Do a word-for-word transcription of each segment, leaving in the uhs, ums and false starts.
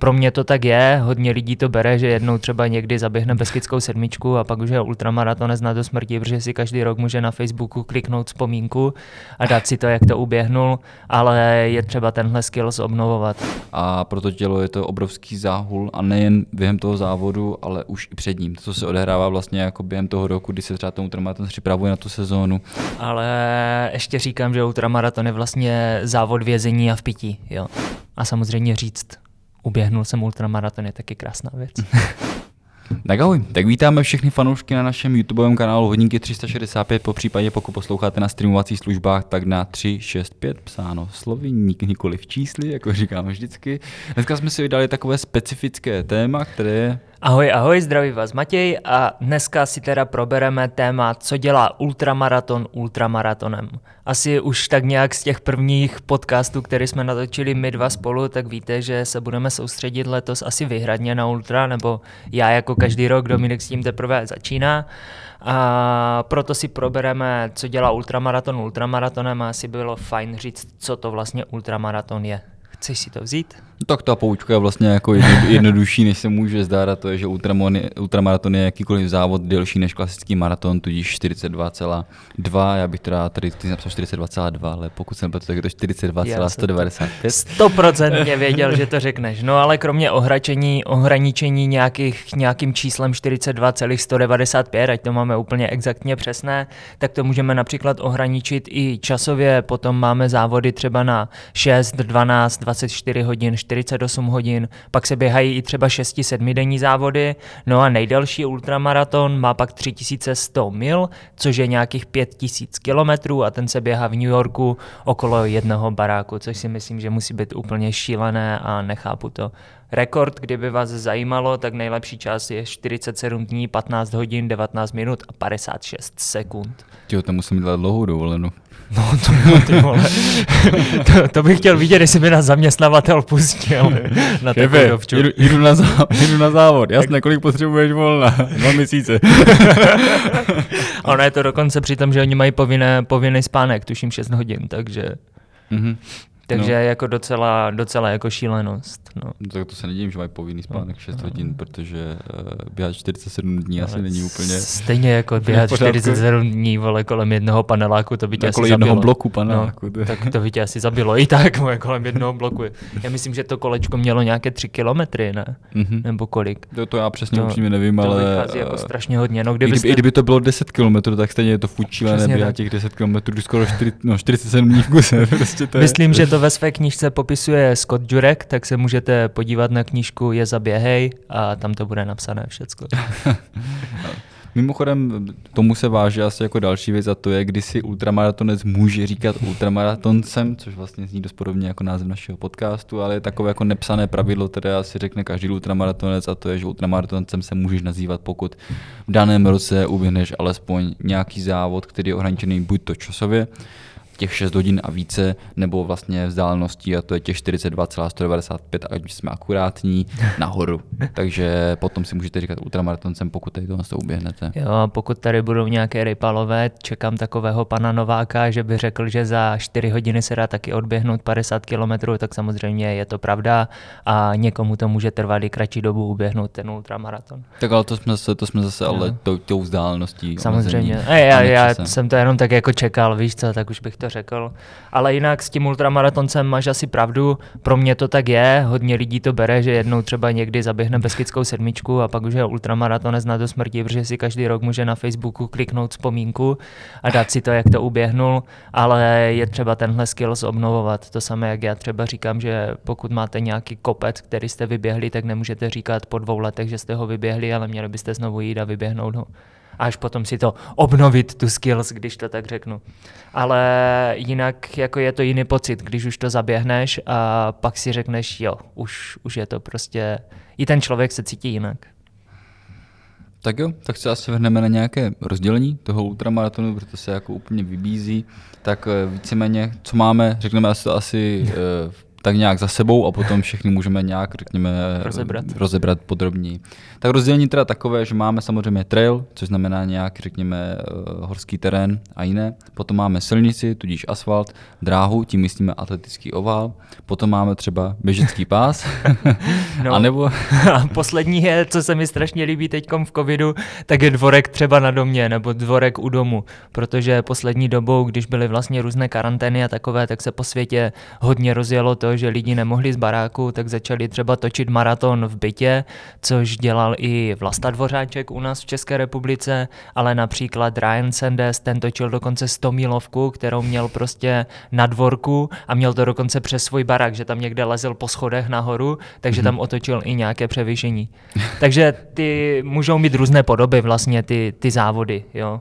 Pro mě to tak je, hodně lidí to bere, že jednou třeba někdy zaběhne Beskydskou sedmičku a pak už je ultramaratonec na do smrti, protože si každý rok může na Facebooku kliknout vzpomínku a dát si to, jak to uběhnul, ale je třeba tenhle skill obnovovat. A pro to tělo je to obrovský záhul a nejen během toho závodu, ale už i před ním. To, co se odehrává vlastně jako během toho roku, kdy se třeba ten ultramaraton připravuje na tu sezónu. Ale ještě říkám, že ultramaraton je vlastně závod vězení a v pití, jo. A samozřejmě říct: uběhnul jsem ultramaraton, je taky krásná věc. Tak ahoj, tak vítáme všechny fanoušky na našem YouTubeovém kanálu Hodinky tři sta šedesát pět, po případě pokud posloucháte na streamovacích službách, tak na tři šest pět, psáno slovy, nikoli v čísli, jako říkáme vždycky. Dneska jsme si vydali takové specifické téma, které je... Ahoj, ahoj, zdraví vás Matěj a dneska si teda probereme téma, co dělá ultramaraton ultramaratonem. Asi už tak nějak z těch prvních podcastů, které jsme natočili my dva spolu, tak víte, že se budeme soustředit letos asi výhradně na ultra, nebo já jako každý rok, Dominik s tím teprve začíná. A proto si probereme, co dělá ultramaraton ultramaratonem, a asi bylo fajn říct, co to vlastně ultramaraton je. Chceš si to vzít? Tak ta poučka je vlastně jako jednodušší, než se může zdát, a to je, že ultramaraton je jakýkoliv závod delší než klasický maraton, tudíž čtyřicet dva celá dva, já bych teda tady napsal čtyřicet dva celá dva, ale pokud jsem byl, tak je to čtyřicet dva celá sto devadesát pět. sto procent mě věděl, že to řekneš, no ale kromě ohračení, ohraničení nějakých, nějakým číslem čtyřicet dva celá sto devadesát pět, ať to máme úplně exaktně přesné, tak to můžeme například ohraničit i časově, potom máme závody třeba na šest, dvanáct, dvacet čtyři hodin, čtyřicet osm hodin, pak se běhají i třeba šest sedm denní závody, no a nejdelší ultramaraton má pak tři tisíce sto mil, což je nějakých pět tisíc kilometrů, a ten se běhá v New Yorku okolo jednoho baráku, což si myslím, že musí být úplně šílené a nechápu to. Rekord, kdyby vás zajímalo, tak nejlepší čas je čtyřicet sedm dní, patnáct hodin, devatenáct minut a padesát šest sekund. Tyjo, tam musím dělat dlouhou dovolenou. No to, no, ty vole. to, to bych chtěl vidět, jestli by nás zaměstnavatel pustil. Na Šefe, jdu, jdu, na závod, jdu na závod, jasně, kolik potřebuješ volna, dva měsíce. A ono je to dokonce při tom, že oni mají povinné, povinný spánek, tuším šest hodin, takže... Mm-hmm. Takže no. Jako docela, docela jako šílenost. No. Tak to se nedivím, že mají povinný spánek no. šest hodin, protože uh, běhat čtyřicet sedm dní no, asi není úplně... Stejně jako běhat čtyřicet sedm dní, vole, kolem jednoho paneláku, to by tě asi zabilo. Kolem jednoho bloku paneláku. No, tak to by tě asi zabilo i tak, moje, kolem jednoho bloku. Já myslím, že to kolečko mělo nějaké tři kilometry, ne? Mm-hmm. Nebo kolik? To, to já přesně upřímně nevím, to ale... To vychází jako strašně hodně. No, kdyby, jste... I kdyby to bylo deset kilometrů, tak stejně je to fučílené běhat těch deset kilometrů, skoro čtyřicet sedm dní v kuse. Myslím, že to ve své knížce popisuje Scott Jurek, tak se můžete podívat na knížku Je zaběhej a tam to bude napsané všecko. Mimochodem, tomu se váže asi jako další věc, a to je, kdy si ultramaratonec může říkat ultramaratoncem, což vlastně zní dost podobně jako název našeho podcastu, ale je takové jako nepsané pravidlo, které asi řekne každý ultramaratonec, a to je, že ultramaratoncem se můžeš nazývat, pokud v daném roce uběhneš alespoň nějaký závod, který je ohraničený buď to časově, těch šest hodin a více, nebo vlastně vzdáleností, a to je těch čtyřicet dva celá sto devadesát pět, ať jsme akurátní, nahoru. Takže potom si můžete říkat ultramaratoncem, pokud tady tohle uběhnete. Jo, a pokud tady budou nějaké rypalové, čekám takového pana Nováka, že by řekl, že za čtyři hodiny se dá taky odběhnout padesát kilometrů, tak samozřejmě je to pravda a někomu to může trvat i kratší dobu uběhnout ten ultramaraton. Tak ale to jsme zase, to jsme zase ale to, tou vzdáleností. Samozřejmě. A já, já jsem to jenom tak jako čekal, víš co, tak už bych to řekl. Ale jinak s tím ultramaratoncem máš asi pravdu, pro mě to tak je, hodně lidí to bere, že jednou třeba někdy zaběhne Beskydskou sedmičku a pak už je ultramaratonec na do smrti, protože si každý rok může na Facebooku kliknout vzpomínku a dát si to, jak to uběhnul, ale je třeba tenhle skill obnovovat. To samé, jak já třeba říkám, že pokud máte nějaký kopec, který jste vyběhli, tak nemůžete říkat po dvou letech, že jste ho vyběhli, ale měli byste znovu jít a vyběhnout ho. Až potom si to obnovit, tu skills, když to tak řeknu. Ale jinak jako je to jiný pocit, když už to zaběhneš a pak si řekneš, jo, už, už je to prostě, i ten člověk se cítí jinak. Tak jo, tak se asi vrhneme na nějaké rozdělení toho ultramaratonu, protože se jako úplně vybízí. Tak víceméně, co máme, řekneme asi, asi v tak nějak za sebou a potom všechny můžeme nějak, řekněme, rozebrat, rozebrat podrobněji. Tak rozdělení teda takové, že máme samozřejmě trail, což znamená nějak, řekněme, horský terén a jiné. Potom máme silnici, tudíž asfalt, dráhu, tím myslíme atletický ovál. Potom máme třeba běžecký pás. No. A nebo poslední je, co se mi strašně líbí teďkom v covidu, tak je dvorek třeba na domě nebo dvorek u domu, protože poslední dobou, když byly vlastně různé karantény a takové, tak se po světě hodně rozjelo to, že lidi nemohli z baráku, tak začali třeba točit maraton v bytě, což dělal i Vlasta Dvořáček u nás v České republice, ale například Ryan Sandes, ten točil dokonce stomilovku, kterou měl prostě na dvorku a měl to dokonce přes svůj barák, že tam někde lezl po schodech nahoru, takže mm-hmm. tam otočil i nějaké převýšení. Takže ty můžou mít různé podoby vlastně ty, ty závody, jo.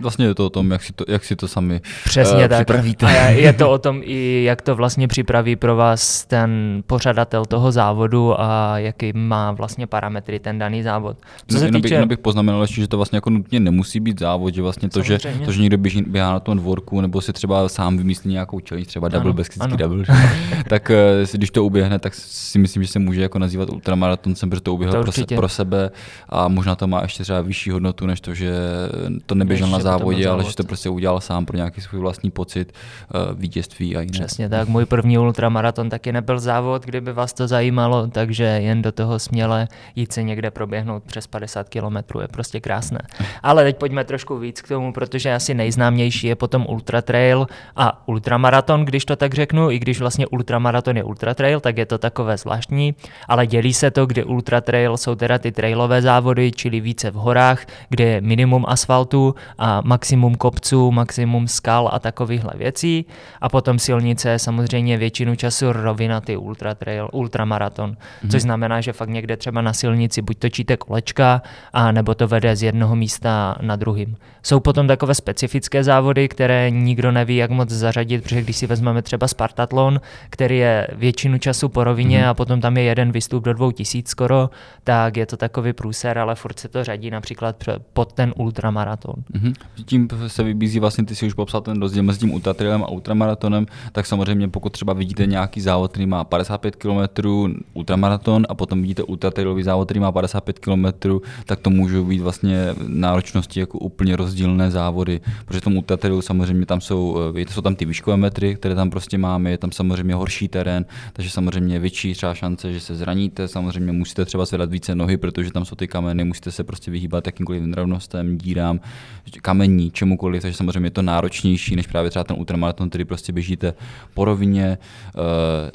Vlastně je to o tom, jak si to, jak si to sami Přesně uh, tak. připravíte. A je to o tom i, jak to vlastně připraví pro vás ten pořadatel toho závodu a jaký má vlastně parametry ten daný závod. Co se týče... Jenom bych poznamenal ještě, že to vlastně jako nutně nemusí být závod, že vlastně to, že, to, že někdo běží, běhá na tom dvorku nebo si třeba sám vymyslí nějakou challenge, třeba double, ano, beskytský ano. double, tak když to uběhne, tak si myslím, že se může jako nazývat ultramaratoncem, protože to uběhlo to pro sebe a možná to má ještě třeba vyšší hodnotu, než to, že to neběžel na závodě, ale že to prostě udělal sám pro nějaký svůj vlastní pocit, vítězství a jiné. Přesně tak, můj první ultramaraton taky nebyl závod, kdyby vás to zajímalo, takže jen do toho směle jít si někde proběhnout přes padesát kilometrů je prostě krásné. Ale teď pojďme trošku víc k tomu, protože asi nejznámější je potom ultratrail a ultramaraton, když to tak řeknu, i když vlastně ultramaraton je ultratrail, tak je to takové zvláštní, ale dělí se to, kdy ultratrail jsou teda ty trailové závody, čili více v horách, kde je minimum asfaltu a maximum kopců, maximum skal a takovýchhle věcí. A potom silnice, samozřejmě většinu času rovinatý ultra trail, ultramaraton, mm-hmm. což znamená, že fakt někde třeba na silnici buď točíte kolečka, a nebo to vede z jednoho místa na druhým. Jsou potom takové specifické závody, které nikdo neví, jak moc zařadit, protože když si vezmeme třeba Spartathlon, který je většinu času po rovině mm-hmm. a potom tam je jeden výstup do dvou tisíc skoro, tak je to takový průser, ale furt se to řadí například pod ten ultramaraton. Mm-hmm. Tím se vybízí vlastně, ty si už popsal ten rozdíl mezi tím ultratrailem a ultramaratonem, tak samozřejmě pokud třeba vidíte nějaký závod, který má padesát pět kilometrů ultramaraton a potom vidíte ultratrailový závod, který má padesát pět kilometrů, tak to můžou být vlastně náročnosti jako úplně rozdílné závody, protože v tom ultratrailu samozřejmě tam jsou, jsou tam ty výškové metry, které tam prostě máme, je tam samozřejmě horší terén, takže samozřejmě je větší třeba šance, že se zraníte, samozřejmě musíte třeba zvedat více nohy, protože tam jsou ty kameny, musíte se prostě vyhýbat jakýmkoliv nerovnostem, dírám, kamení, čemukoliv, takže samozřejmě je to náročnější než právě třeba ten ultramaraton, který prostě běžíte po rovině,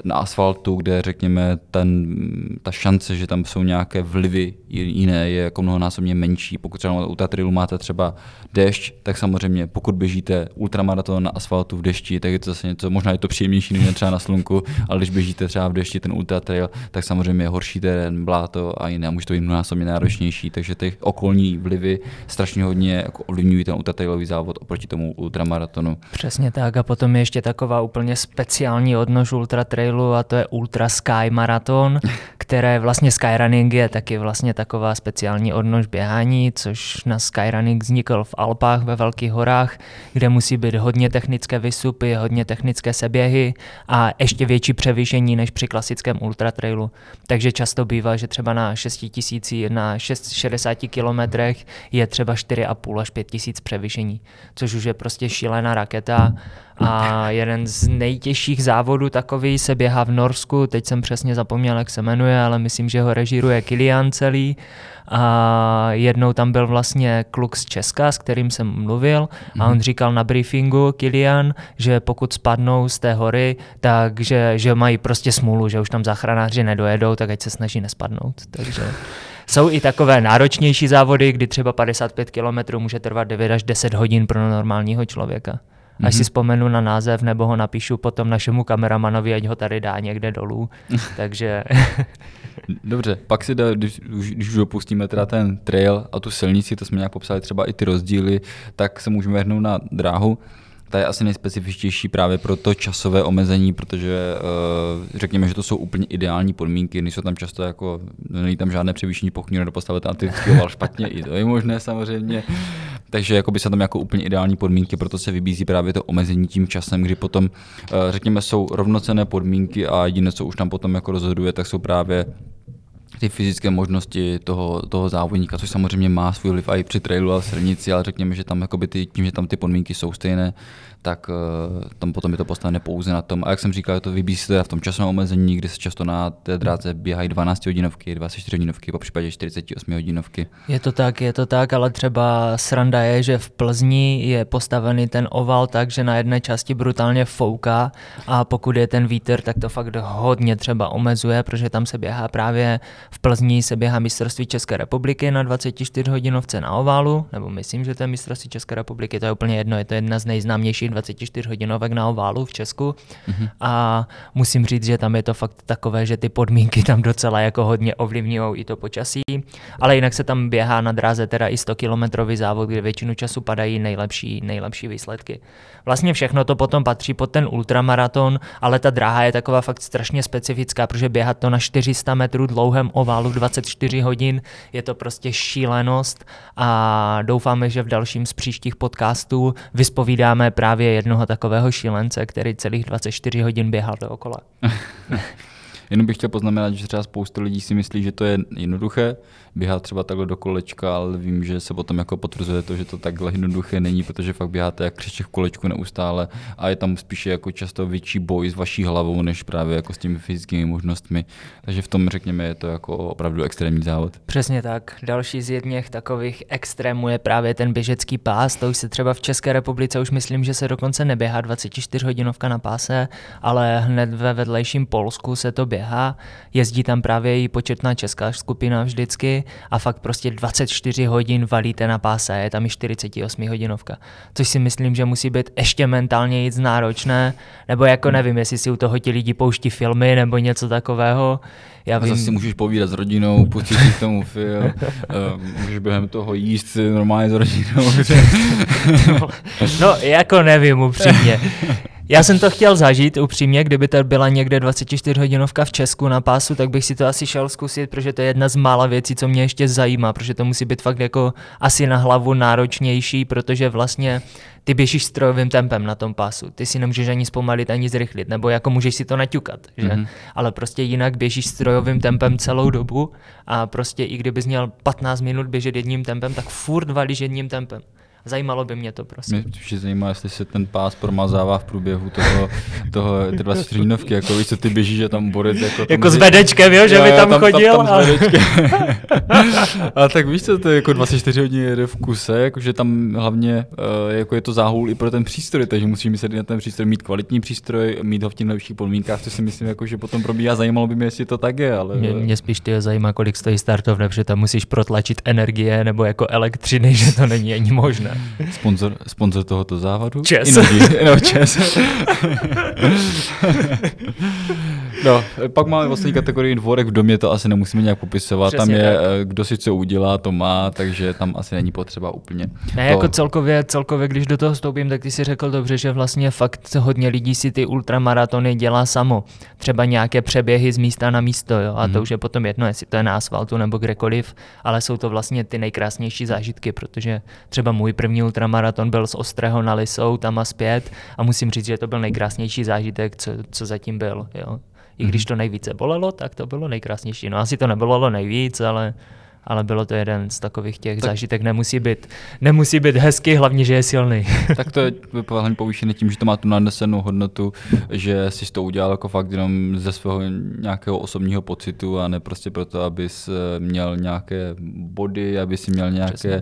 na asfaltu, kde řekněme ten, ta šance, že tam jsou nějaké vlivy jiné, je jako mnohonásobně menší. Pokud třeba na ultratrailu máte třeba déšť, tak samozřejmě pokud běžíte ultramaraton na asfaltu v dešti, tak je to zase něco, možná je to příjemnější než třeba na slunku, ale když běžíte třeba v dešti ten ultratrail, tak samozřejmě je horší terén, bláto a jiné, může to být mnohonásobně náročnější, takže ty okolní vlivy strašně hodně jako ovlivňují ten ultratrailový závod oproti tomu ultramaratonu. Přesně tak a potom je ještě taková úplně speciální odnož ultratrailu a to je ultra sky maraton, které vlastně skyrunning je taky vlastně taková speciální odnož běhání, což na skyrunning vznikl v Alpách ve Velkých horách, kde musí být hodně technické vysupy, hodně technické seběhy a ještě větší převýšení než při klasickém ultratrailu. Takže často bývá, že třeba na šest tisíc, na šedesáti kilometrech je třeba čtyři a půl až pět tisíc převýšení, což už je prostě šílená raketa a jeden z nejtěžších závodů takový se běhá v Norsku, teď jsem přesně zapomněl, jak se jmenuje, ale myslím, že ho režíruje Kilian celý a jednou tam byl vlastně kluk z Česka, s kterým jsem mluvil a on říkal na briefingu Kilian, že pokud spadnou z té hory, takže že mají prostě smůlu, že už tam záchranáři nedojedou, tak ať se snaží nespadnout, takže... Jsou i takové náročnější závody, kdy třeba padesát pět kilometrů může trvat devět až deset hodin pro normálního člověka. Až mm-hmm. si vzpomenu na název, nebo ho napíšu potom našemu kameramanovi, ať ho tady dá někde dolů. Takže... Dobře, pak si, da, když, když už dopustíme teda ten trail a tu silnici, to jsme nějak popsali třeba i ty rozdíly, tak se můžeme vrhnout na dráhu. Ta je asi nejspecifičtější právě pro to časové omezení, protože řekněme, že to jsou úplně ideální podmínky, nejsou tam často jako, není tam žádné převýšení, pokud někdo postavil ten atletický oval špatně, i to je možné samozřejmě. takže jakoby se tam jako úplně ideální podmínky, proto se vybízí právě to omezení tím časem, kdy potom řekněme jsou rovnocenné podmínky a jediné, co už tam potom jako rozhoduje, tak jsou právě ty fyzické možnosti toho, toho závodníka, což samozřejmě má svůj vliv i při trailu a silnici, ale řekněme, že tam jakoby ty, tím, že tam ty podmínky jsou stejné, tak uh, tam potom je to postavené pouze na tom. A jak jsem říkal, to vybízí se teda v tom časovém omezení, kdy se často na té dráze běhají dvanáctihodinovky, dvacetičtyřihodinovky, po případě čtyřicetiosmihodinovky. Je to tak, je to tak, ale třeba sranda je, že v Plzni je postavený ten oval tak, že na jedné části brutálně fouká a pokud je ten vítr, tak to fakt hodně třeba omezuje, protože tam se běhá právě v Plzni se běhá mistrovství České republiky na dvacetičtyřhodinovce na oválu, nebo myslím, že to je mistrovství České republiky, to je úplně jedno, je to jedna z nejznámějších dvacetičtyřhodinovek na oválu v Česku. Mm-hmm. A musím říct, že tam je to fakt takové, že ty podmínky tam docela jako hodně ovlivňují i to počasí, ale jinak se tam běhá na dráze teda i stokilometrový závod, kde většinu času padají nejlepší, nejlepší výsledky. Vlastně všechno to potom patří pod ten ultramaraton, ale ta dráha je taková fakt strašně specifická, protože běhat to na čtyři sta metrů dlouhém oválu dvacet čtyři hodin, je to prostě šílenost a doufáme, že v dalším z příštích podcastů vyspovídáme právě jednoho takového šílence, který celých dvacet čtyři hodin běhal dookola. Jenom bych chtěl poznamenat, že třeba spousta lidí si myslí, že to je jednoduché běhat třeba takhle do kolečka, ale vím, že se potom jako potvrzuje to, že to takhle jednoduché není, protože fakt běháte jak křeček v kolečku neustále a je tam spíše jako často větší boj s vaší hlavou, než právě jako s těmi fyzickými možnostmi. Takže v tom, řekněme, je to jako opravdu extrémní závod. Přesně tak. Další z jedněch takových extrémů je právě ten běžecký pás. To už se třeba v České republice už myslím, že se dokonce neběhá dvacetičtyřhodinovka na páse, ale hned ve vedlejším Polsku se to běhá. Běhá. Jezdí tam právě i početná česká skupina vždycky a fakt prostě dvacet čtyři hodin valíte na páse, je tam i čtyřicetiosmihodinovka, což si myslím, že musí být ještě mentálně jít náročné, nebo jako nevím, jestli si u toho ti lidi pouští filmy nebo něco takového. Já vím... Zase si můžeš povídat s rodinou, pustit si k tomu film, můžeš během toho jíst normálně s rodinou. No jako nevím upřímně. Já jsem to chtěl zažít upřímně, kdyby to byla někde dvacetičtyřhodinovka v Česku na pásu, tak bych si to asi šel zkusit, protože to je jedna z mála věcí, co mě ještě zajímá, protože to musí být fakt jako asi na hlavu náročnější, protože vlastně ty běžíš strojovým tempem na tom pásu, ty si nemůžeš ani zpomalit, ani zrychlit, nebo jako můžeš si to naťukat, že? Mm-hmm. Ale prostě jinak běžíš strojovým tempem celou dobu a prostě i kdybys měl patnáct minut běžet jedním tempem, tak furt valíš jedním tempem. Zajímalo by mě to, prosím. Mě je zajímá, jestli se ten pás promazává v průběhu toho, toho ty dvacetičtyřhodinovky, jako víš, co ty běžíš a tam borec. Jako, jako s vedečkem, jo, že by tam, tam chodil. Tam, tam ale... A tak víš co, to je jako dvacet čtyři hodin jede v kuse, jakože tam hlavně jako je to záhul i pro ten přístroj, takže musíš myslet na ten přístroj, mít kvalitní přístroj, mít ho v těch lepších podmínkách, to si myslím, jako, že potom probíhá, zajímalo by mě, jestli to tak je. Ale... Mě, mě spíš ty zajímá, kolik stojí startovna, protože tam musíš protlačit energie nebo jako elektřiny, že to není ani možné. Sponzor, sponzor tohoto závodu? Čes. No, čes. No, pak máme vlastně kategorii dvorek v domě, to asi nemusíme nějak popisovat. Přesně tam je, tak. Kdo si co udělá, to má, takže tam asi není potřeba úplně. Ne, to... jako celkově, celkově, když do toho vstoupím, tak ty si řekl dobře, že vlastně fakt hodně lidí si ty ultramaratony dělá samo. Třeba nějaké přeběhy z místa na místo, jo, a mm-hmm. to už je potom jedno, jestli to je na asfaltu nebo kdekoliv, ale jsou to vlastně ty nejkrásnější zážitky, protože třeba můj první ultramaraton byl z Ostrého na Lisou, tam a zpět a musím říct, že to byl nejkrásnější zážitek, co, co zatím byl, jo. I když to nejvíce bolelo, tak to bylo nejkrásnější. No asi to nebolelo nejvíc, ale, ale bylo to jeden z takových těch tak. zážitek. Nemusí být, nemusí být hezky, hlavně, že je silný. Tak to je hlavně povýšené tím, že to má tu nadnesenou hodnotu, že jsi to udělal jako fakt jenom ze svého nějakého osobního pocitu a ne prostě proto, abys měl nějaké body, abys měl nějaké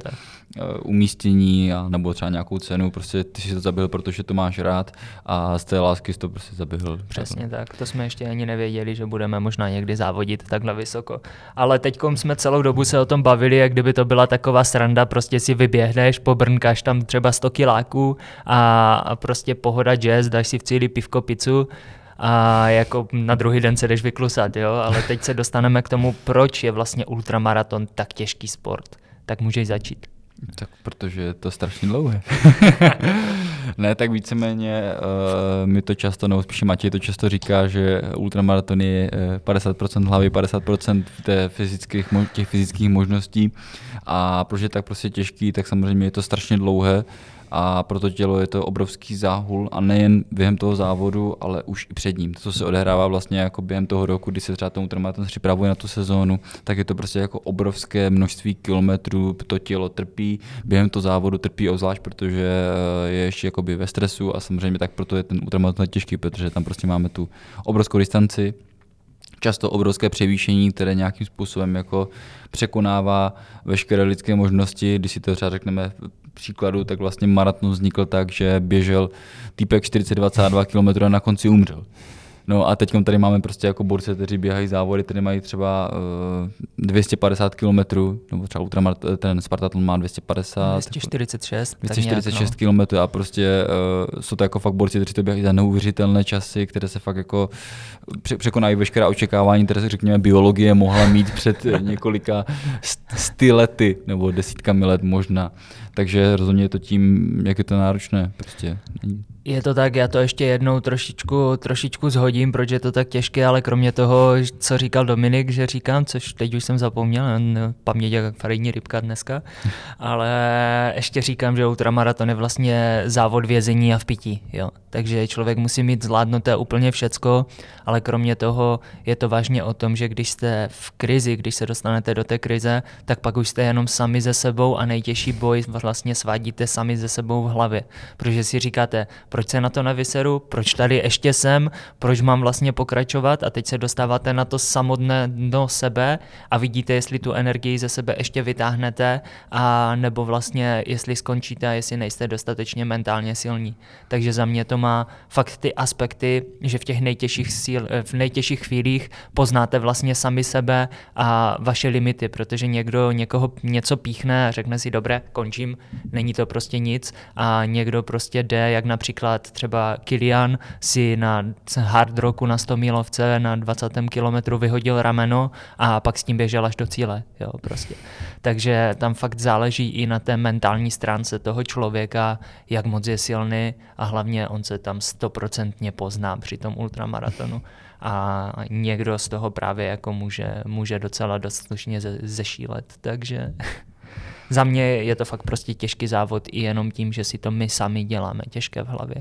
umístění a nebo třeba nějakou cenu, prostě ty si to zabil, protože to máš rád a z té lásky jsi to prostě zabil. Přesně tak, to jsme ještě ani nevěděli, že budeme možná někdy závodit takhle vysoko, ale teďkom jsme celou dobu se o tom bavili, jak kdyby to byla taková sranda, prostě si vyběhneš, pobrnkáš tam třeba sto kiláků a, a prostě pohoda jazz, dáš si v cíli pivko, pizzu a jako na druhý den se jdeš vyklusat, jo, ale teď se dostaneme k tomu, proč je vlastně ultramaraton tak těžký sport, tak můžeš začít. Tak protože je to strašně dlouhé. Ne, tak víceméně uh, mi to často, nebo spíše Matěj to často říká, že ultramaraton je padesát procent hlavy, padesát procent té fyzických, těch fyzických možností. A protože je tak prostě těžký, tak samozřejmě je to strašně dlouhé. A pro to tělo je to obrovský záhul, a nejen během toho závodu, ale už i před ním. To, co se odehrává vlastně jako během toho roku, kdy se třeba ten ultramaraton připravuje na tu sezónu, tak je to prostě jako obrovské množství kilometrů, to tělo trpí, během toho závodu trpí obzvlášť, protože je ještě jakoby ve stresu, a samozřejmě tak proto je ten ultramaraton těžký, protože tam prostě máme tu obrovskou distanci, často obrovské převýšení, které nějakým způsobem jako překonává veškeré lidské možnosti. Když si to třeba řekneme příkladu, tak vlastně maraton vznikl tak, že běžel týpek čtyři sta dvacet dva kilometrů a na konci umřel. No a teď tady máme prostě jako borce, kteří běhají závody, které mají třeba uh, dvě stě padesát kilometrů, nebo třeba ultramaraton, ten Spartathlon má dvě stě padesát. dvě stě čtyřicet šest. dvě stě čtyřicet šest kilometrů, a prostě uh, jsou to jako fakt borci, kteří to běhají za neuvěřitelné časy, které se fakt jako překonají veškerá očekávání, které se řekněme biologie mohla mít před několika sty lety, nebo desítkami let možná. Takže rozhodně je to tím, jak je to náročné. Prostě. Je to tak, já to ještě jednou trošičku, trošičku zhodím, proč je to tak těžké, ale kromě toho, co říkal Dominik, že říkám, což teď už jsem zapomněl, paměť jak faridní rybka dneska, ale ještě říkám, že ultramaraton je vlastně závod vězení a v pití. Jo. Takže člověk musí mít zvládnuté úplně všecko, ale kromě toho je to vážně o tom, že když jste v krizi, když se dostanete do té krize, tak pak už jste jenom sami ze sebou a nejtěžší boj vlastně svádíte sami ze sebou v hlavě, protože si říkáte, proč se na to nevyseru, proč tady ještě jsem, proč mám vlastně pokračovat, a teď se dostáváte na to samotné dno sebe a vidíte, jestli tu energii ze sebe ještě vytáhnete, a nebo vlastně jestli skončíte a jestli nejste dostatečně mentálně silní. Takže za mě to má fakt ty aspekty, že v těch nejtěžších, síl, v nejtěžších chvílích poznáte vlastně sami sebe a vaše limity, protože někdo někoho něco píchne a řekne si, dobré, končím, není to prostě nic, a někdo prostě jde, jak například třeba Kilian si na hard rocku na sto milovce na dvacátém kilometru vyhodil rameno a pak s tím běžel až do cíle. Jo, prostě. Takže tam fakt záleží i na té mentální stránce toho člověka, jak moc je silný, a hlavně on se tam stoprocentně pozná při tom ultramaratonu. A někdo z toho právě jako může, může docela dost slušně ze, zešílet. Takže... Za mě je to fakt prostě těžký závod i jenom tím, že si to my sami děláme těžké v hlavě.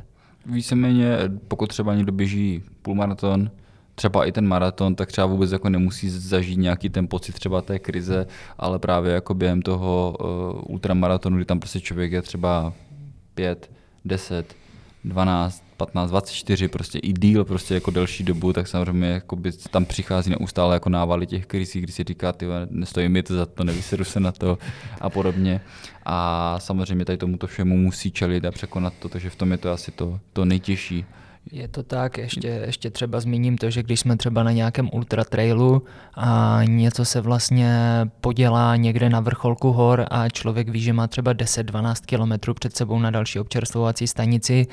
Víceméně, pokud třeba někdo běží půlmaraton, třeba i ten maraton, tak třeba vůbec jako nemusí zažít nějaký ten pocit třeba té krize, ale právě jako během toho uh, ultramaratonu, kdy tam prostě člověk je třeba pět, deset, dvanáct, patnáct, dvacet čtyři, prostě i díl, prostě jako delší dobu, tak samozřejmě jakoby tam přichází neustále jako návaly těch krizí, kdy si říká, ty nestojí mi to za to, nevyseru se na to a podobně. A samozřejmě tady tomuto všemu musí čelit a překonat to, takže v tom je to asi to, to nejtěžší. Je to tak, ještě, ještě třeba zmíním to, že když jsme třeba na nějakém ultratrailu a něco se vlastně podělá někde na vrcholku hor a člověk ví, že má třeba deset dvanáct kilometrů před sebou na další občerstvovací stanici,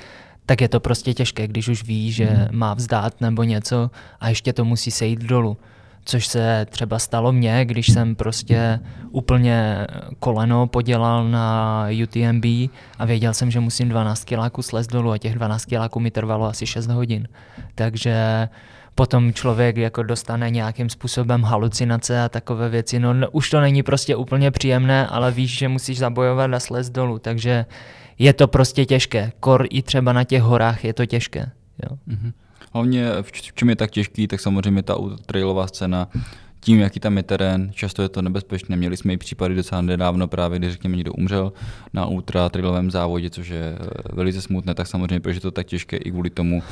tak je to prostě těžké, když už ví, že má vzdát nebo něco a ještě to musí sejít dolů. Což se třeba stalo mně, když jsem prostě úplně koleno podělal na U T M B a věděl jsem, že musím dvanáct kiláků slézt dolů a těch dvanáct kiláků mi trvalo asi šest hodin. Takže potom člověk jako dostane nějakým způsobem halucinace a takové věci. No už to není prostě úplně příjemné, ale víš, že musíš zabojovat a slézt dolů, takže je to prostě těžké. Kor i třeba na těch horách je to těžké. Jo. Mm-hmm. Hlavně v čem je tak těžký, tak samozřejmě ta trailová scéna, tím, jaký tam je terén, často je to nebezpečné. Měli jsme i případy docela nedávno právě, když řekněme někdo umřel na ultra trailovém závodě, což je velice smutné, tak samozřejmě, protože je to tak těžké i kvůli tomu,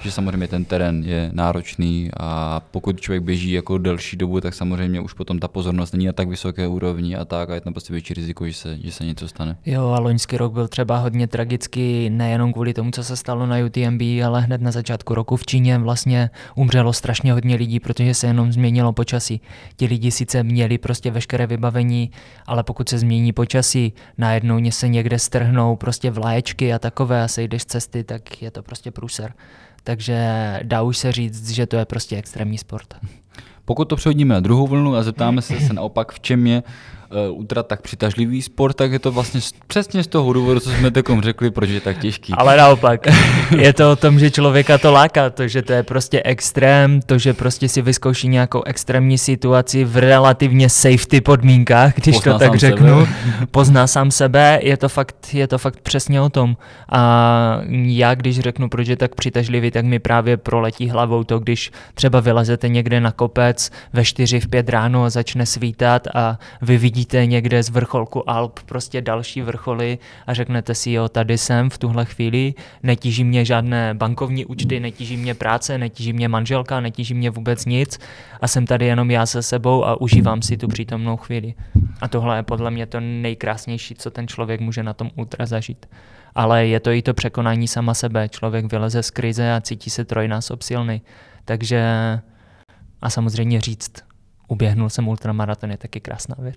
že samozřejmě ten terén je náročný a pokud člověk běží jako delší dobu, tak samozřejmě už potom ta pozornost není na tak vysoké úrovni a tak a je tam prostě větší riziko, že se, že se něco stane. Jo, a loňský rok byl třeba hodně tragický, nejenom kvůli tomu, co se stalo na U T M B, ale hned na začátku roku v Číně vlastně umřelo strašně hodně lidí, protože se jenom změnilo počasí. Ti lidi sice měli prostě veškeré vybavení, ale pokud se změní počasí, najednou se někde strhnou prostě vlaječky a takové a sejdeš z cesty, tak je to prostě průser. Takže dá už se říct, že to je prostě extrémní sport. Pokud to přehodíme na druhou vlnu a zeptáme se, se naopak, v čem je ultra tak přitažlivý sport, tak je to vlastně přesně z toho důvodu, co jsme takom řekli, proč je tak těžký. Ale naopak, je to o tom, že člověka to láká, to, že to je prostě extrém, to, že prostě si vyzkouší nějakou extrémní situaci v relativně safety podmínkách, když pozná to tak řeknu, sebe. pozná sám sebe, je to fakt, je to fakt přesně o tom. A já, když řeknu, proč je tak přitažlivý, tak mi právě proletí hlavou to, když třeba vylezete někde na kopec ve čtyři, v pět ráno a začne svítat a vy vidíte někde z vrcholku Alp prostě další vrcholy a řeknete si, jo, tady jsem v tuhle chvíli, netíží mě žádné bankovní účty, netíží mě práce, netíží mě manželka, netíží mě vůbec nic a jsem tady jenom já se sebou a užívám si tu přítomnou chvíli. A tohle je podle mě to nejkrásnější, co ten člověk může na tom ultra zažít. Ale je to i to překonání sama sebe. Člověk vyleze z krize a cítí se trojnásob silný. Takže a samozřejmě říct, uběhnul jsem ultramaraton, je taky krásná věc.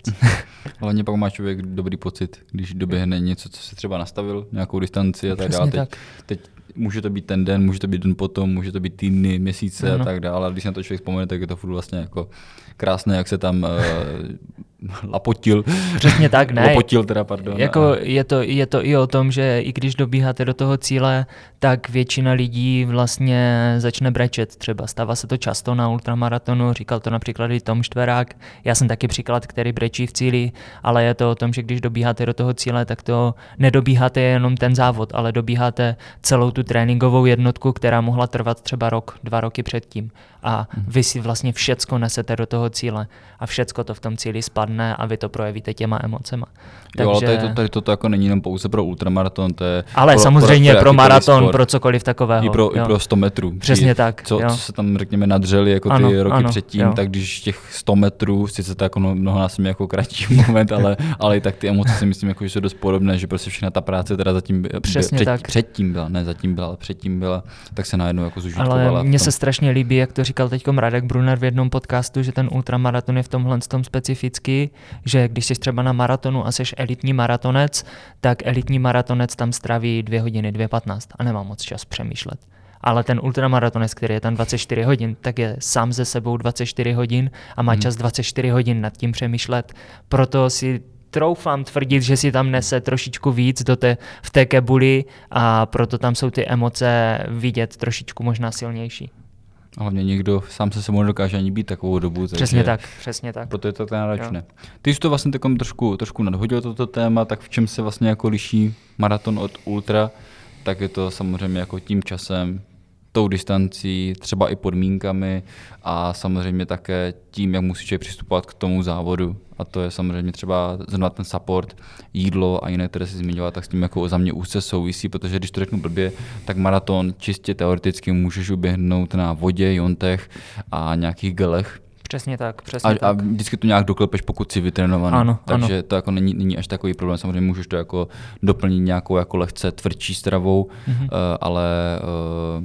Hlavně pak má člověk dobrý pocit, když doběhne něco, co se třeba nastavil, nějakou distanci a tak dále. Teď, teď může to být ten den, může to být den potom, může to být týdny, měsíce ano. a tak dále. Když se na to člověk vzpomene, tak je to furt vlastně jako krásné, jak se tam uh, lapotil. Přesně tak, ne. Lapotil teda, pardon. Jako je, to, je to i o tom, že i když dobíháte do toho cíle, tak většina lidí vlastně začne brečet třeba. Stává se to často na ultramaratonu, říkal to například i Tom Štverák. Já jsem taky příklad, který brečí v cíli, ale je to o tom, že když dobíháte do toho cíle, tak to nedobíháte jenom ten závod, ale dobíháte celou tu tréninkovou jednotku, která mohla trvat třeba rok, dva roky předtím. A vy si vlastně všecko nesete do toho cíle a všecko to v tom cíli spadne a vy to projevíte těma emocema. Takže... Jo, ale tady to, tady to, to jako není jenom pouze pro ultramaraton, to je... Ale pro, samozřejmě pro, pro maraton, pro cokoliv takového. I pro, i pro sto metrů. Přesně je, tak. Co, co se tam, řekněme, nadřeli jako ty ano, roky ano, předtím, jo. tak když těch sto metrů, sice to jako mnohonásobně jako kratší moment, ale, ale i tak ty emoce si myslím, jako, že jsou dost podobné, že prostě všechna ta práce teda zatím Přesně před, tak. předtím byla, ne zatím byla, ale předtím byla, tak se najednou jako zužitkovala. Ale mně se strašně líbí, jak to říkal teďkom Radek Brunner v jednom podcastu, že ten ultramaraton je v tomhle tom specifický, že když jsi třeba na maratonu a jsi elitní maratonec, tak elitní maratonec tam straví dvě hodiny, dvě patnáct a nemá moc čas přemýšlet. Ale ten ultramaratonec, který je tam dvacet čtyři hodin, tak je sám ze sebou dvacet čtyři hodin a má hmm. čas dvacet čtyři hodin nad tím přemýšlet. Proto si troufám tvrdit, že si tam nese trošičku víc do té, v té kebuli a proto tam jsou ty emoce vidět trošičku možná silnější. A hlavně někdo sám se sebou nedokáže ani být takovou dobu. Přesně tak, přesně tak. Proto je to tak náročné. Ty jsi to vlastně takom trošku, trošku nadhodil toto téma, tak v čem se vlastně jako liší maraton od ultra, tak je to samozřejmě jako tím časem, tou distancí, třeba i podmínkami a samozřejmě také tím, jak musí člověk přistupovat k tomu závodu. A to je samozřejmě třeba zrovna ten support, jídlo a jiné, které si zmiňovala, tak s tím jako za mě úzce souvisí, protože když to řeknu blbě, tak maraton čistě teoreticky můžeš uběhnout na vodě, jontech a nějakých gelech. Přesně tak, přesně a, tak. A vždycky to nějak doklepeš, pokud jsi vytrénovaný. Ano, Takže ano. to jako není, není až takový problém. Samozřejmě můžeš to jako doplnit nějakou jako lehce tvrdší stravou, mm-hmm. uh, ale uh,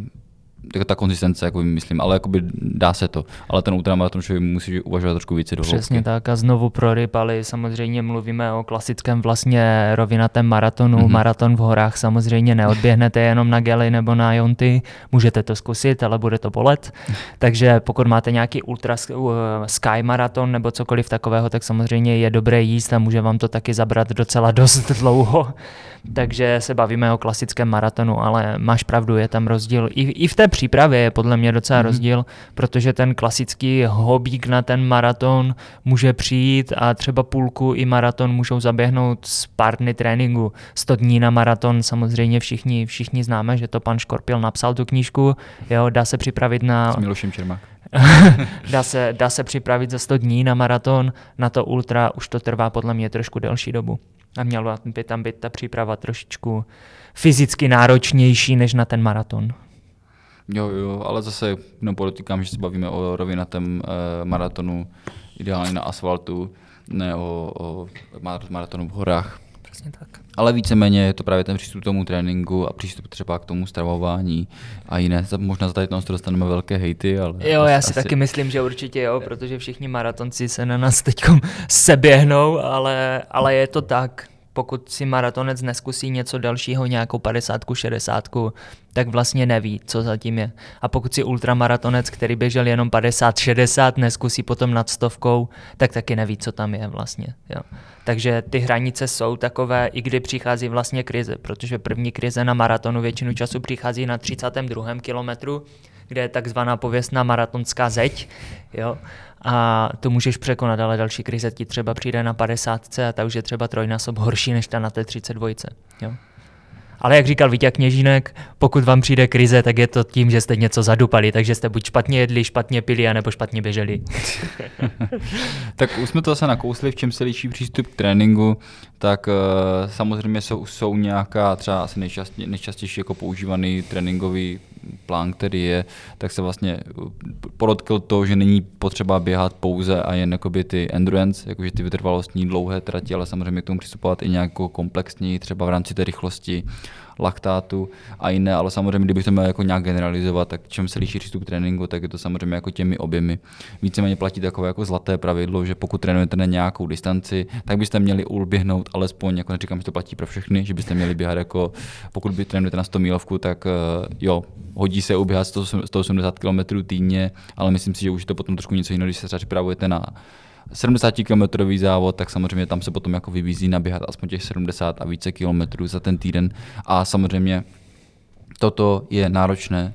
ta konzistence, jako myslím, ale jakoby dá se to. Ale ten ultramaraton člověk musí uvažovat trošku více do hloubky. Přesně tak a znovu pro ryb, ale samozřejmě mluvíme o klasickém vlastně rovinatém maratonu. Mm-hmm. Maraton v horách samozřejmě neodběhnete jenom na gely nebo na jonty. Můžete to zkusit, ale bude to bolet. Takže pokud máte nějaký ultra sky maraton nebo cokoliv takového, tak samozřejmě je dobré jíst a může vám to taky zabrat docela dost dlouho. Takže se bavíme o klasickém maratonu, ale máš pravdu, je tam rozdíl. I, i v té přípravě je podle mě docela rozdíl, mm-hmm. protože ten klasický hobík na ten maraton může přijít a třeba půlku i maraton můžou zaběhnout z pár dny tréninku. sto dní na maraton samozřejmě všichni, všichni známe, že to pan Škorpil napsal tu knížku, jo, dá se připravit na... S Milošem Čermák. dá, se, dá se připravit za sto dní na maraton, na to ultra už to trvá podle mě trošku delší dobu. A měla by tam být ta příprava trošičku fyzicky náročnější než na ten maraton. Jo, jo, ale zase nepodotýkám, že se bavíme o rovinatém e, maratonu, ideálně na asfaltu, ne o, o maratonu v horách. Přesně tak. Ale víceméně je to právě ten přístup k tomu tréninku a přístup třeba k tomu stravování a jiné. Možná za tady to dostaneme velké hejty, ale... Jo, já si asi... taky myslím, že určitě jo, protože všichni maratonci se na nás teď seběhnou, ale, ale je to tak. pokud si maratonec neskusí něco dalšího, nějakou padesátku, šedesátku, tak vlastně neví, co zatím je. A pokud si ultramaratonec, který běžel jenom padesát, šedesát, neskusí potom nad stovkou, tak taky neví, co tam je vlastně. Jo. Takže ty hranice jsou takové, i kdy přichází vlastně krize, protože první krize na maratonu většinu času přichází na třicátém druhém kilometru, kde je takzvaná pověstná maratonská zeď, jo, a to můžeš překonat, ale další krize ti třeba přijde na padesátce a ta už je třeba trojnásob horší než ta na té třicet dvojce, jo. Ale jak říkal Víťa Kněžínek, pokud vám přijde krize, tak je to tím, že jste něco zadupali, takže jste buď špatně jedli, špatně pili, anebo špatně běželi. Tak už jsme to zase nakousli, v čem se liší přístup k tréninku, tak uh, samozřejmě jsou, jsou nějaká třeba asi nejčastě, nejčastější jako používaný tréninkový plán, který je, tak se vlastně podotkl to, že není potřeba běhat pouze a jen jakoby ty endurance, jakože ty vytrvalostní dlouhé trati, ale samozřejmě k tomu přistupovat i nějakou komplexní, třeba v rámci té rychlosti, laktátu a jiné, ale samozřejmě, kdybych to měl jako nějak generalizovat, tak čem se liší přístup k tréninku, tak je to samozřejmě jako těmi objemy. Víceméně platí takové jako zlaté pravidlo, že pokud trénujete na nějakou distanci, tak byste měli ulběhnout alespoň, jako neříkám, že to platí pro všechny, že byste měli běhat jako, pokud by trénujete na sto mílovku, tak jo, hodí se uběhat sto osmdesát kilometrů týdně, ale myslím si, že už je to potom trošku něco jiného, když se třeba připravujete na sedmdesátikilometrový závod, tak samozřejmě tam se potom jako vybízí naběhat aspoň těch sedmdesát a více kilometrů za ten týden. A samozřejmě toto je náročné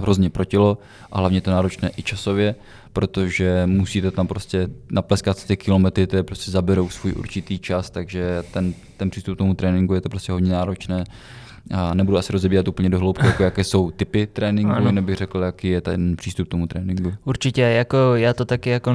hrozně pro tělo a hlavně to náročné i časově, protože musíte tam prostě napleskat ty kilometry, které prostě zaberou svůj určitý čas, takže ten, ten přístup k tomu tréninku je to prostě hodně náročné. A nebudu asi rozebírat úplně do hloubky, jako jaké jsou typy tréninku, nebo bych řekl, jaký je ten přístup k tomu tréninku. Určitě, jako já to taky jako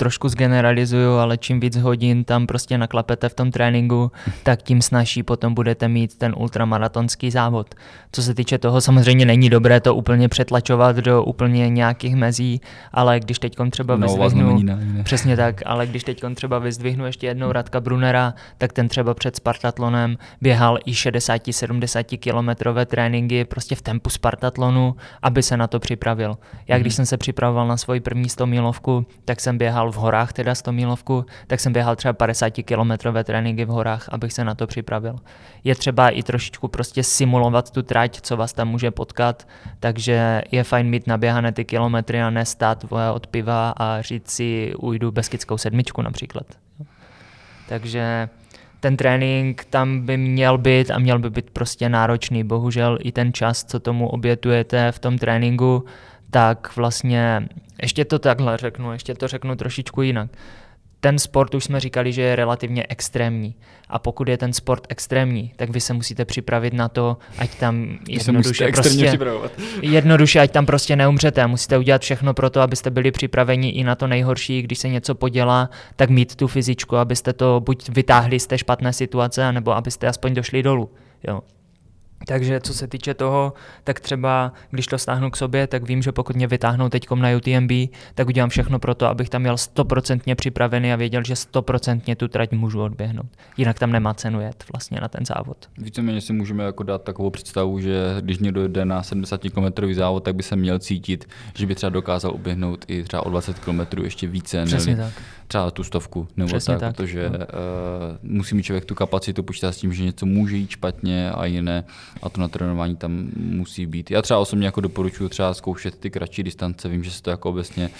trošku zgeneralizuju, ale čím víc hodin tam prostě naklapete v tom tréninku, tak tím snažší potom budete mít ten ultramaratonský závod. Co se týče toho, samozřejmě není dobré to úplně přetlačovat do úplně nějakých mezí, ale když teďkon třeba no, vyzdvihnu, přesně tak, ale když teďkon třeba vyzdvihnu ještě jednou Radka Brunnera, tak ten třeba před Spartatlonem běhal i šedesát sedmdesát kilometrové tréninky prostě v tempu Spartatlonu, aby se na to připravil. Já když hmm. jsem se připravoval na svoji první sto mílovku, tak jsem běhal v horách, teda sto mílovku, tak jsem běhal třeba padesátikilometrové tréninky v horách, abych se na to připravil. Je třeba i trošičku prostě simulovat tu trať, co vás tam může potkat, takže je fajn mít naběhané ty kilometry a ne stát od piva a říct si ujdu Beskydskou sedmičku například. Takže ten trénink tam by měl být a měl by být prostě náročný. Bohužel i ten čas, co tomu obětujete v tom tréninku, tak vlastně, ještě to takhle řeknu, ještě to řeknu trošičku jinak. Ten sport už jsme říkali, že je relativně extrémní. A pokud je ten sport extrémní, tak vy se musíte připravit na to, ať tam jednoduše, prostě, jednoduše ať tam prostě neumřete. Musíte udělat všechno pro to, abyste byli připraveni i na to nejhorší, když se něco podělá, tak mít tu fyzičku, abyste to buď vytáhli z té špatné situace, nebo abyste aspoň došli dolů. Jo. Takže co se týče toho, tak třeba když to stáhnu k sobě, tak vím, že pokud mě vytáhnou teďkom na U T M B, tak udělám všechno pro to, abych tam jel stoprocentně připravený a věděl, že stoprocentně tu trať můžu odběhnout. Jinak tam nemá cenu jet vlastně na ten závod. Víceméně si můžeme jako dát takovou představu, že když někdo jde na sedmdesátikilometrový závod, tak by se měl cítit, že by třeba dokázal uběhnout i třeba o dvacet kilometrů ještě více, Přesně tak. třeba tu stovku nebo tak, tak, protože no. uh, musí mít člověk tu kapacitu počítat s tím, že něco může jít špatně a jiné. A to natrénování tam musí být. Já třeba osobně jako doporučuji třeba zkoušet ty kratší distance. Vím, že se to jako obecně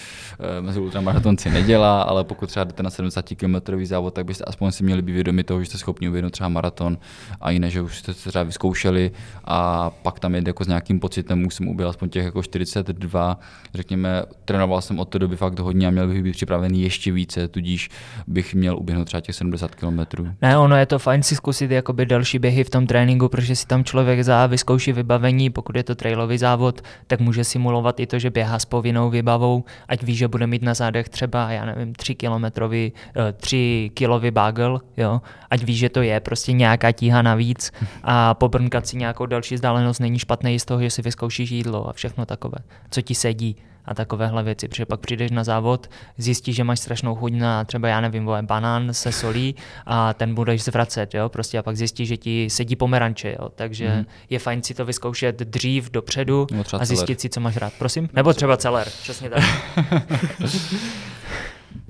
e, mezi ultramaratonci nedělá, ale pokud třeba jdete na sedmdesátikilometrový závod, tak byste aspoň si měli být vědomi toho, že jste schopni uběhnout třeba maraton a jiné, že už jste se třeba vyzkoušeli a pak tam jít jako s nějakým pocitem, už jsem uběhl aspoň těch jako čtyřicet dva. Řekněme, trénoval jsem od té doby fakt hodně a měl bych být připravený ještě více, tudíž bych měl uběhnout třeba těch sedmdesát kilometrů. Ne, ono je to fajn si zkusit jakoby další běhy v tom tréninku, protože si tam člověk Člověk za vyzkouší vybavení, pokud je to trailový závod, tak může simulovat i to, že běhá s povinnou výbavou, ať ví, že bude mít na zádech třeba, já nevím, tři kilometrový, tři kilový bagel, jo, ať ví, že to je prostě nějaká tíha navíc a pobrnkat si nějakou další vzdálenost není špatné i z toho, že si vyzkoušíš jídlo a všechno takové, co ti sedí a takovéhle věci, protože pak přijdeš na závod, zjistíš, že máš strašnou chuť na třeba, já nevím, vole, banán se solí a ten budeš zvracet, jo, prostě a pak zjistíš, že ti sedí pomeranče, jo, takže mm. je fajn si to vyzkoušet dřív, dopředu a zjistit celer. si, co máš rád, prosím, nebo třeba celer, přesně tak.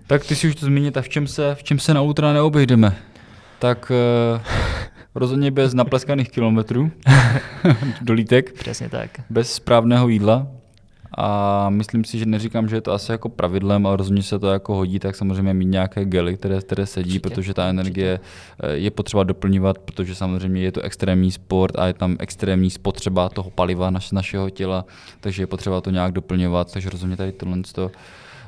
Tak ty si už to zmínit, a v čem se, v čem se na ultra neobejdeme? tak uh, rozhodně bez napleskaných kilometrů do lítek. Přesně tak. Bez správného jídla. A myslím si, že neříkám, že je to asi jako pravidlem, ale rozhodně se to jako hodí, tak samozřejmě mít nějaké gely, které, které sedí, určitě, protože ta energie určitě je potřeba doplňovat, protože samozřejmě je to extrémní sport a je tam extrémní spotřeba toho paliva naš, našeho těla, takže je potřeba to nějak doplňovat, takže rozhodně tady tohle to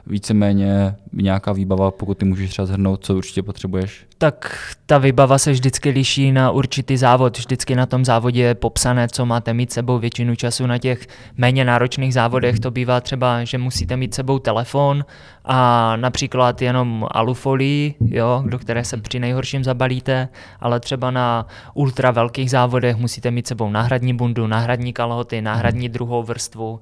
víceméně nějaká výbava, pokud ty můžeš třeba zhrnout, co určitě potřebuješ? Tak ta výbava se vždycky liší na určitý závod. Vždycky na tom závodě je popsané, co máte mít sebou. Většinu času na těch méně náročných závodech to bývá třeba, že musíte mít sebou telefon a například jenom alufolii, jo, do které se při nejhorším zabalíte, ale třeba na ultra velkých závodech musíte mít sebou náhradní bundu, náhradní kalhoty, náhradní druhou vrstvu,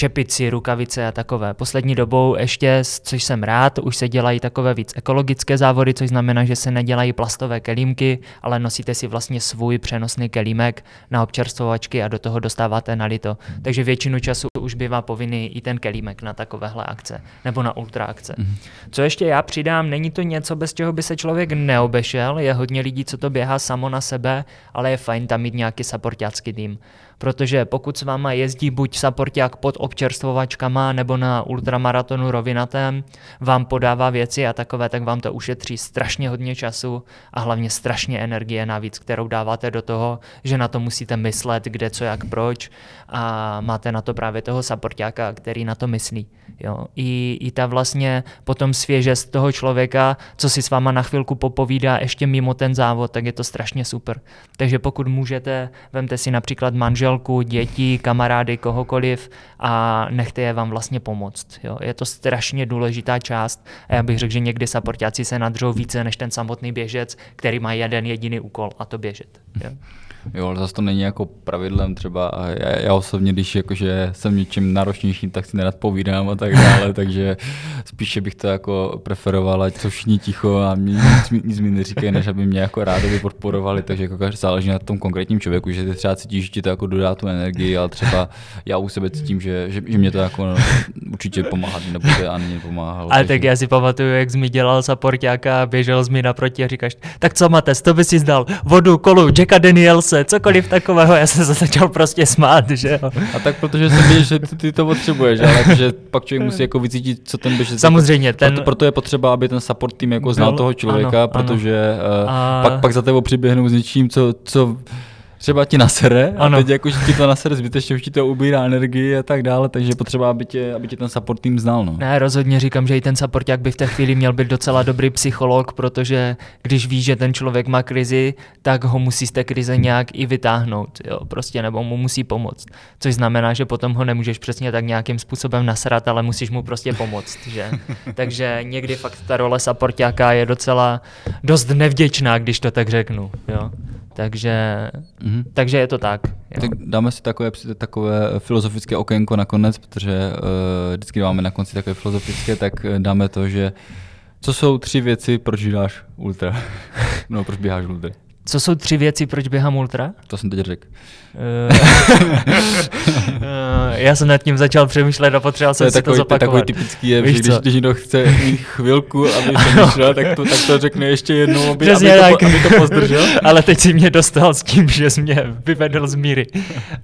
čepici, rukavice a takové. Poslední dobou ještě, což jsem rád, už se dělají takové víc ekologické závody, což znamená, že se nedělají plastové kelímky, ale nosíte si vlastně svůj přenosný kelímek na občerstvovačky a do toho dostáváte nalito. Takže většinu času už bývá povinný i ten kelímek na takovéhle akce nebo na ultra akce. Co ještě já přidám, není to něco, bez čeho by se člověk neobešel, je hodně lidí, co to běhá samo na sebe, ale je fajn tam mít nějaký supportácký tým. Protože pokud s váma jezdí buď saporťák pod občerstvovačkama nebo na ultramaratonu rovinatém, vám podává věci a takové, tak vám to ušetří strašně hodně času a hlavně strašně energie navíc, kterou dáváte do toho, že na to musíte myslet, kde, co, jak, proč a máte na to právě toho saporťáka, který na to myslí. Jo. I, I ta vlastně potom svěžest toho člověka, co si s váma na chvilku popovídá ještě mimo ten závod, tak je to strašně super. Takže pokud můžete, vemte si například manžel, děti, kamarády, kohokoliv a nechte je vám vlastně pomoct. Jo? Je to strašně důležitá část a já bych řekl, že někdy saportáci se nadřou více než ten samotný běžec, který má jeden jediný úkol a to běžet. Jo? Jo, ale zase to není jako pravidlem třeba. Já, já osobně, když jakože jsem něčím náročnějším, tak si nerad povídám a tak dále, takže spíše bych to jako preferoval, ať jsou všichni ticho a mě nic, nic mi neříkají, než aby mě jako rádoby podporovali, takže jako záleží na tom konkrétním člověku, že ty třeba cítíš, že ti to jako dodá tu energii, ale třeba já u sebe cítím, že, že, že mě to jako no, určitě pomáhat nebude a není pomáhalo. Ale takže... tak já si pamatuju, jak jsi mi dělal saporťáka, běžel jsi mi naproti a říkáš, tak co máte, to by si zdal, vodu, kolu, Jacka Danielse, cokoliv takového, já jsem se začal prostě smát, že jo. A tak protože jsem věděl, že ty, ty to potřebuješ, ale protože pak člověk musí jako vycítit, co ten běžec. Samozřejmě. Ten... Proto, proto je potřeba, aby ten support tým jako znal toho člověka, ano, protože ano. Uh, a... pak, pak za tebou přiběhnou s něčím, co... co... třeba ti nasere, a teď jakože ti to nasere zbytečně, už ti to ubírá energii a tak dále, takže potřeba, aby tě, aby tě ten support tým znal. No. Ne, rozhodně říkám, že i ten supporták by v té chvíli měl být docela dobrý psycholog, protože když ví, že ten člověk má krizi, tak ho musí z té krize nějak i vytáhnout, jo, prostě, nebo mu musí pomoct. Což znamená, že potom ho nemůžeš přesně tak nějakým způsobem nasrat, ale musíš mu prostě pomoct, že? Takže někdy fakt ta role supportáka je docela dost nevděčná, když to tak řeknu, jo. Takže, mm-hmm. takže je to tak. Tak dáme si takové, takové filozofické okénko nakonec, protože uh, vždycky máme na konci takové filozofické, tak dáme to, že co jsou tři věci, proč děláš ultra? No, proč běháš ultra? Co jsou tři věci, proč běhám ultra? To jsem teď řekl. Já jsem nad tím začal přemýšlet a potřeboval jsem to si takový, to zopakovat. Takový typický je, víš, když, když někdo chce chvilku, aby přemýšlel, tak to, tak to řekne ještě jednou, aby, aby, to, aby to pozdržel. Ale teď si mě dostal s tím, že jsi mě vyvedl z míry.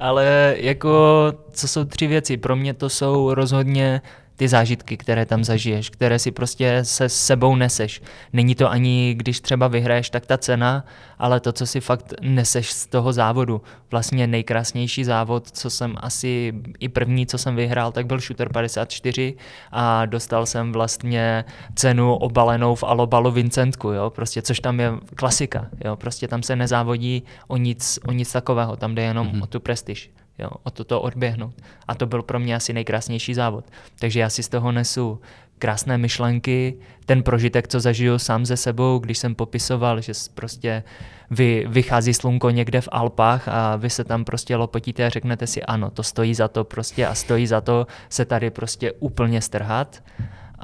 Ale jako, co jsou tři věci? Pro mě to jsou rozhodně ty zážitky, které tam zažiješ, které si prostě se sebou neseš. Není to ani, když třeba vyhraješ, tak ta cena, ale to, co si fakt neseš z toho závodu. Vlastně nejkrásnější závod, co jsem asi i první, co jsem vyhrál, tak byl Shooter padesát čtyři a dostal jsem vlastně cenu obalenou v alobalu Vincentku, jo, prostě, což tam je klasika, jo, prostě tam se nezávodí o nic, o nic takového, tam jde jenom mm-hmm. o tu prestiž. Jo, o toto odběhnout. A to byl pro mě asi nejkrásnější závod. Takže já si z toho nesu krásné myšlenky, ten prožitek, co zažiju sám ze sebou, když jsem popisoval, že prostě vy, vychází slunko někde v Alpách a vy se tam prostě lopotíte a řeknete si ano, to stojí za to prostě a stojí za to se tady prostě úplně strhat.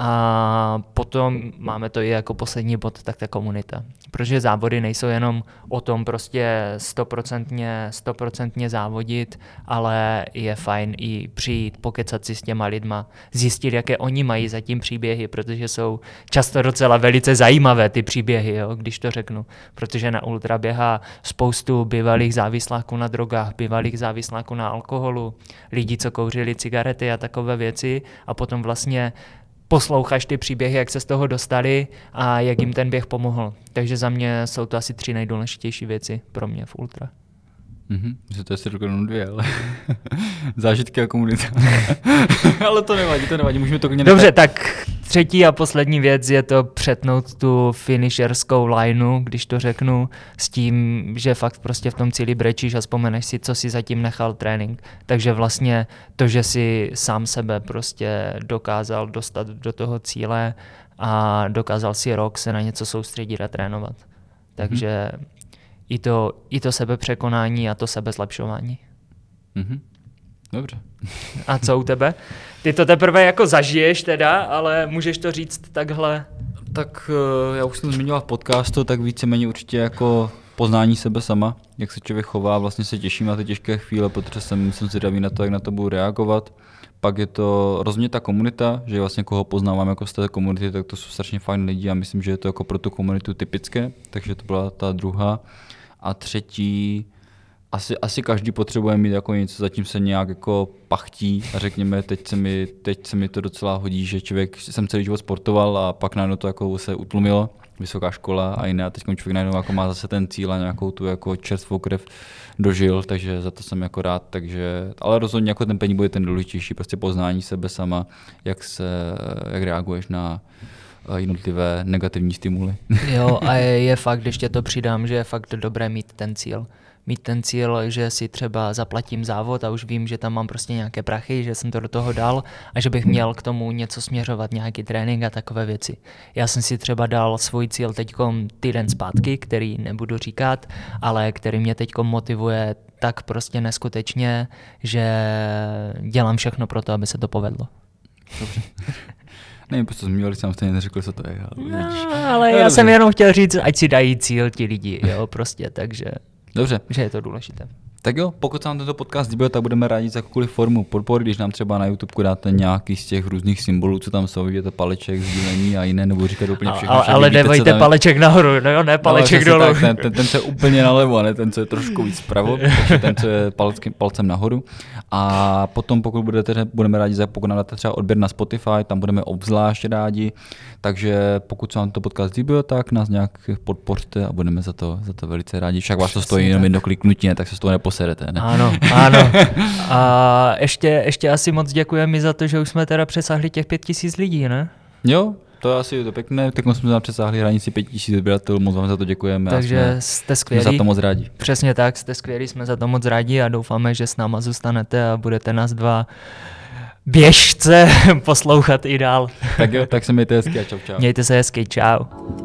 A potom máme to i jako poslední bod, tak ta komunita. Protože závody nejsou jenom o tom prostě stoprocentně, stoprocentně závodit, ale je fajn i přijít, pokecat si s těma lidma, zjistit, jaké oni mají zatím příběhy, protože jsou často docela velice zajímavé ty příběhy, jo, když to řeknu. Protože na ultra běhá spoustu bývalých závisláků na drogách, bývalých závisláků na alkoholu, lidí, co kouřili cigarety a takové věci a potom vlastně posloucháš ty příběhy, jak se z toho dostali a jak jim ten běh pomohl. Takže za mě jsou to asi tři nejdůležitější věci pro mě v ultra. Mhm, že to je asi dokonce dvě, ale zážitky a komunita. Ale to nevadí, to nevadí, můžeme to klidně nechat. Dobře, tak třetí a poslední věc je to přetnout tu finisherskou lineu, když to řeknu, s tím, že fakt prostě v tom cíli brečíš a vzpomeneš si, co si zatím nechal trénink. Takže vlastně to, že si sám sebe prostě dokázal dostat do toho cíle a dokázal si rok se na něco soustředit a trénovat. Takže mhm. I to, i to sebepřekonání a to sebezlepšování. Mm-hmm. Dobře. A co u tebe? Ty to teprve jako zažiješ teda, ale můžeš to říct takhle? Tak já už jsem zmiňoval v podcastu, tak víceméně určitě jako poznání sebe sama, jak se člověk chová, vlastně se těším na ty těžké chvíle, protože jsem, jsem zvědavý na to, jak na to budu reagovat. Pak je to rozhodně ta komunita, že vlastně koho poznávám jako z té komunity, tak to jsou strašně fajn lidi a myslím, že je to jako pro tu komunitu typické, takže to byla ta druhá. A třetí, asi, asi každý potřebuje mít jako něco, zatím se nějak jako pachtí a řekněme, teď se mi, teď se mi to docela hodí, že člověk, jsem celý život sportoval a pak najednou to jako se utlumilo, vysoká škola a jiné a teď člověk najednou jako má zase ten cíl a nějakou tu jako čerstvou krev dožil, takže za to jsem jako rád, takže, ale rozhodně jako ten peníz bude ten důležitější, prostě poznání sebe sama, jak se, jak reaguješ na jednotlivé negativní stimuly. Jo, a je, je fakt, ještě to přidám, že je fakt dobré mít ten cíl. Mít ten cíl, že si třeba zaplatím závod a už vím, že tam mám prostě nějaké prachy, že jsem to do toho dal a že bych měl k tomu něco směřovat, nějaký trénink a takové věci. Já jsem si třeba dal svůj cíl teďkom týden zpátky, který nebudu říkat, ale který mě teďkom motivuje tak prostě neskutečně, že dělám všechno pro to, aby se to povedlo. Dobře. Nevím, prostě zmiňovali jsem, stejně neřekl, co to je. Ale, no, ale já jsem jenom chtěl říct, ať si dají cíl ti lidi, jo, prostě, takže... Dobře. Že je to důležité. Tak jo, pokud se vám tento podcast líbil, tak budeme rádi za jakoukoliv formu podpory, když nám třeba na YouTube dáte nějaký z těch různých symbolů, co tam jsou, vidíte paleček, sdílení a jiné, nebo říkat úplně všechno. Ale, ale nevejte paleček nahoru, no jo, ne paleček no, dolů. Ten, ten, ten, co je úplně nalevo, a ne ten, co je trošku víc vpravo, takže ten, co je palcem, palcem nahoru. A potom, pokud budete, budeme rádi za, pokud nám dáte třeba odběr na Spotify, tam budeme obzvlášť rádi. Takže pokud se vám to podcast líbil, tak nás nějak podpořte a budeme za to, za to velice rádi. Však vás to stojí jenom jedno kliknutí, tak se z toho neposedete. Ne? Ano, ano. A ještě, ještě asi moc děkujeme za to, že už jsme teda přesáhli těch pět tisíc lidí, ne? Jo, to je asi to pěkné. Tak jsme tam přesáhli hranici pět tisíc odběratelů, moc vám za to děkujeme. Takže jste skvělí. Jsme za to moc rádi. Přesně tak, jste skvělí, jsme za to moc rádi a doufáme, že s náma zůstanete a budete nás dva běžce poslouchat i dál. Tak jo, tak se mějte hezky a čau, čau. Mějte se hezky, čau.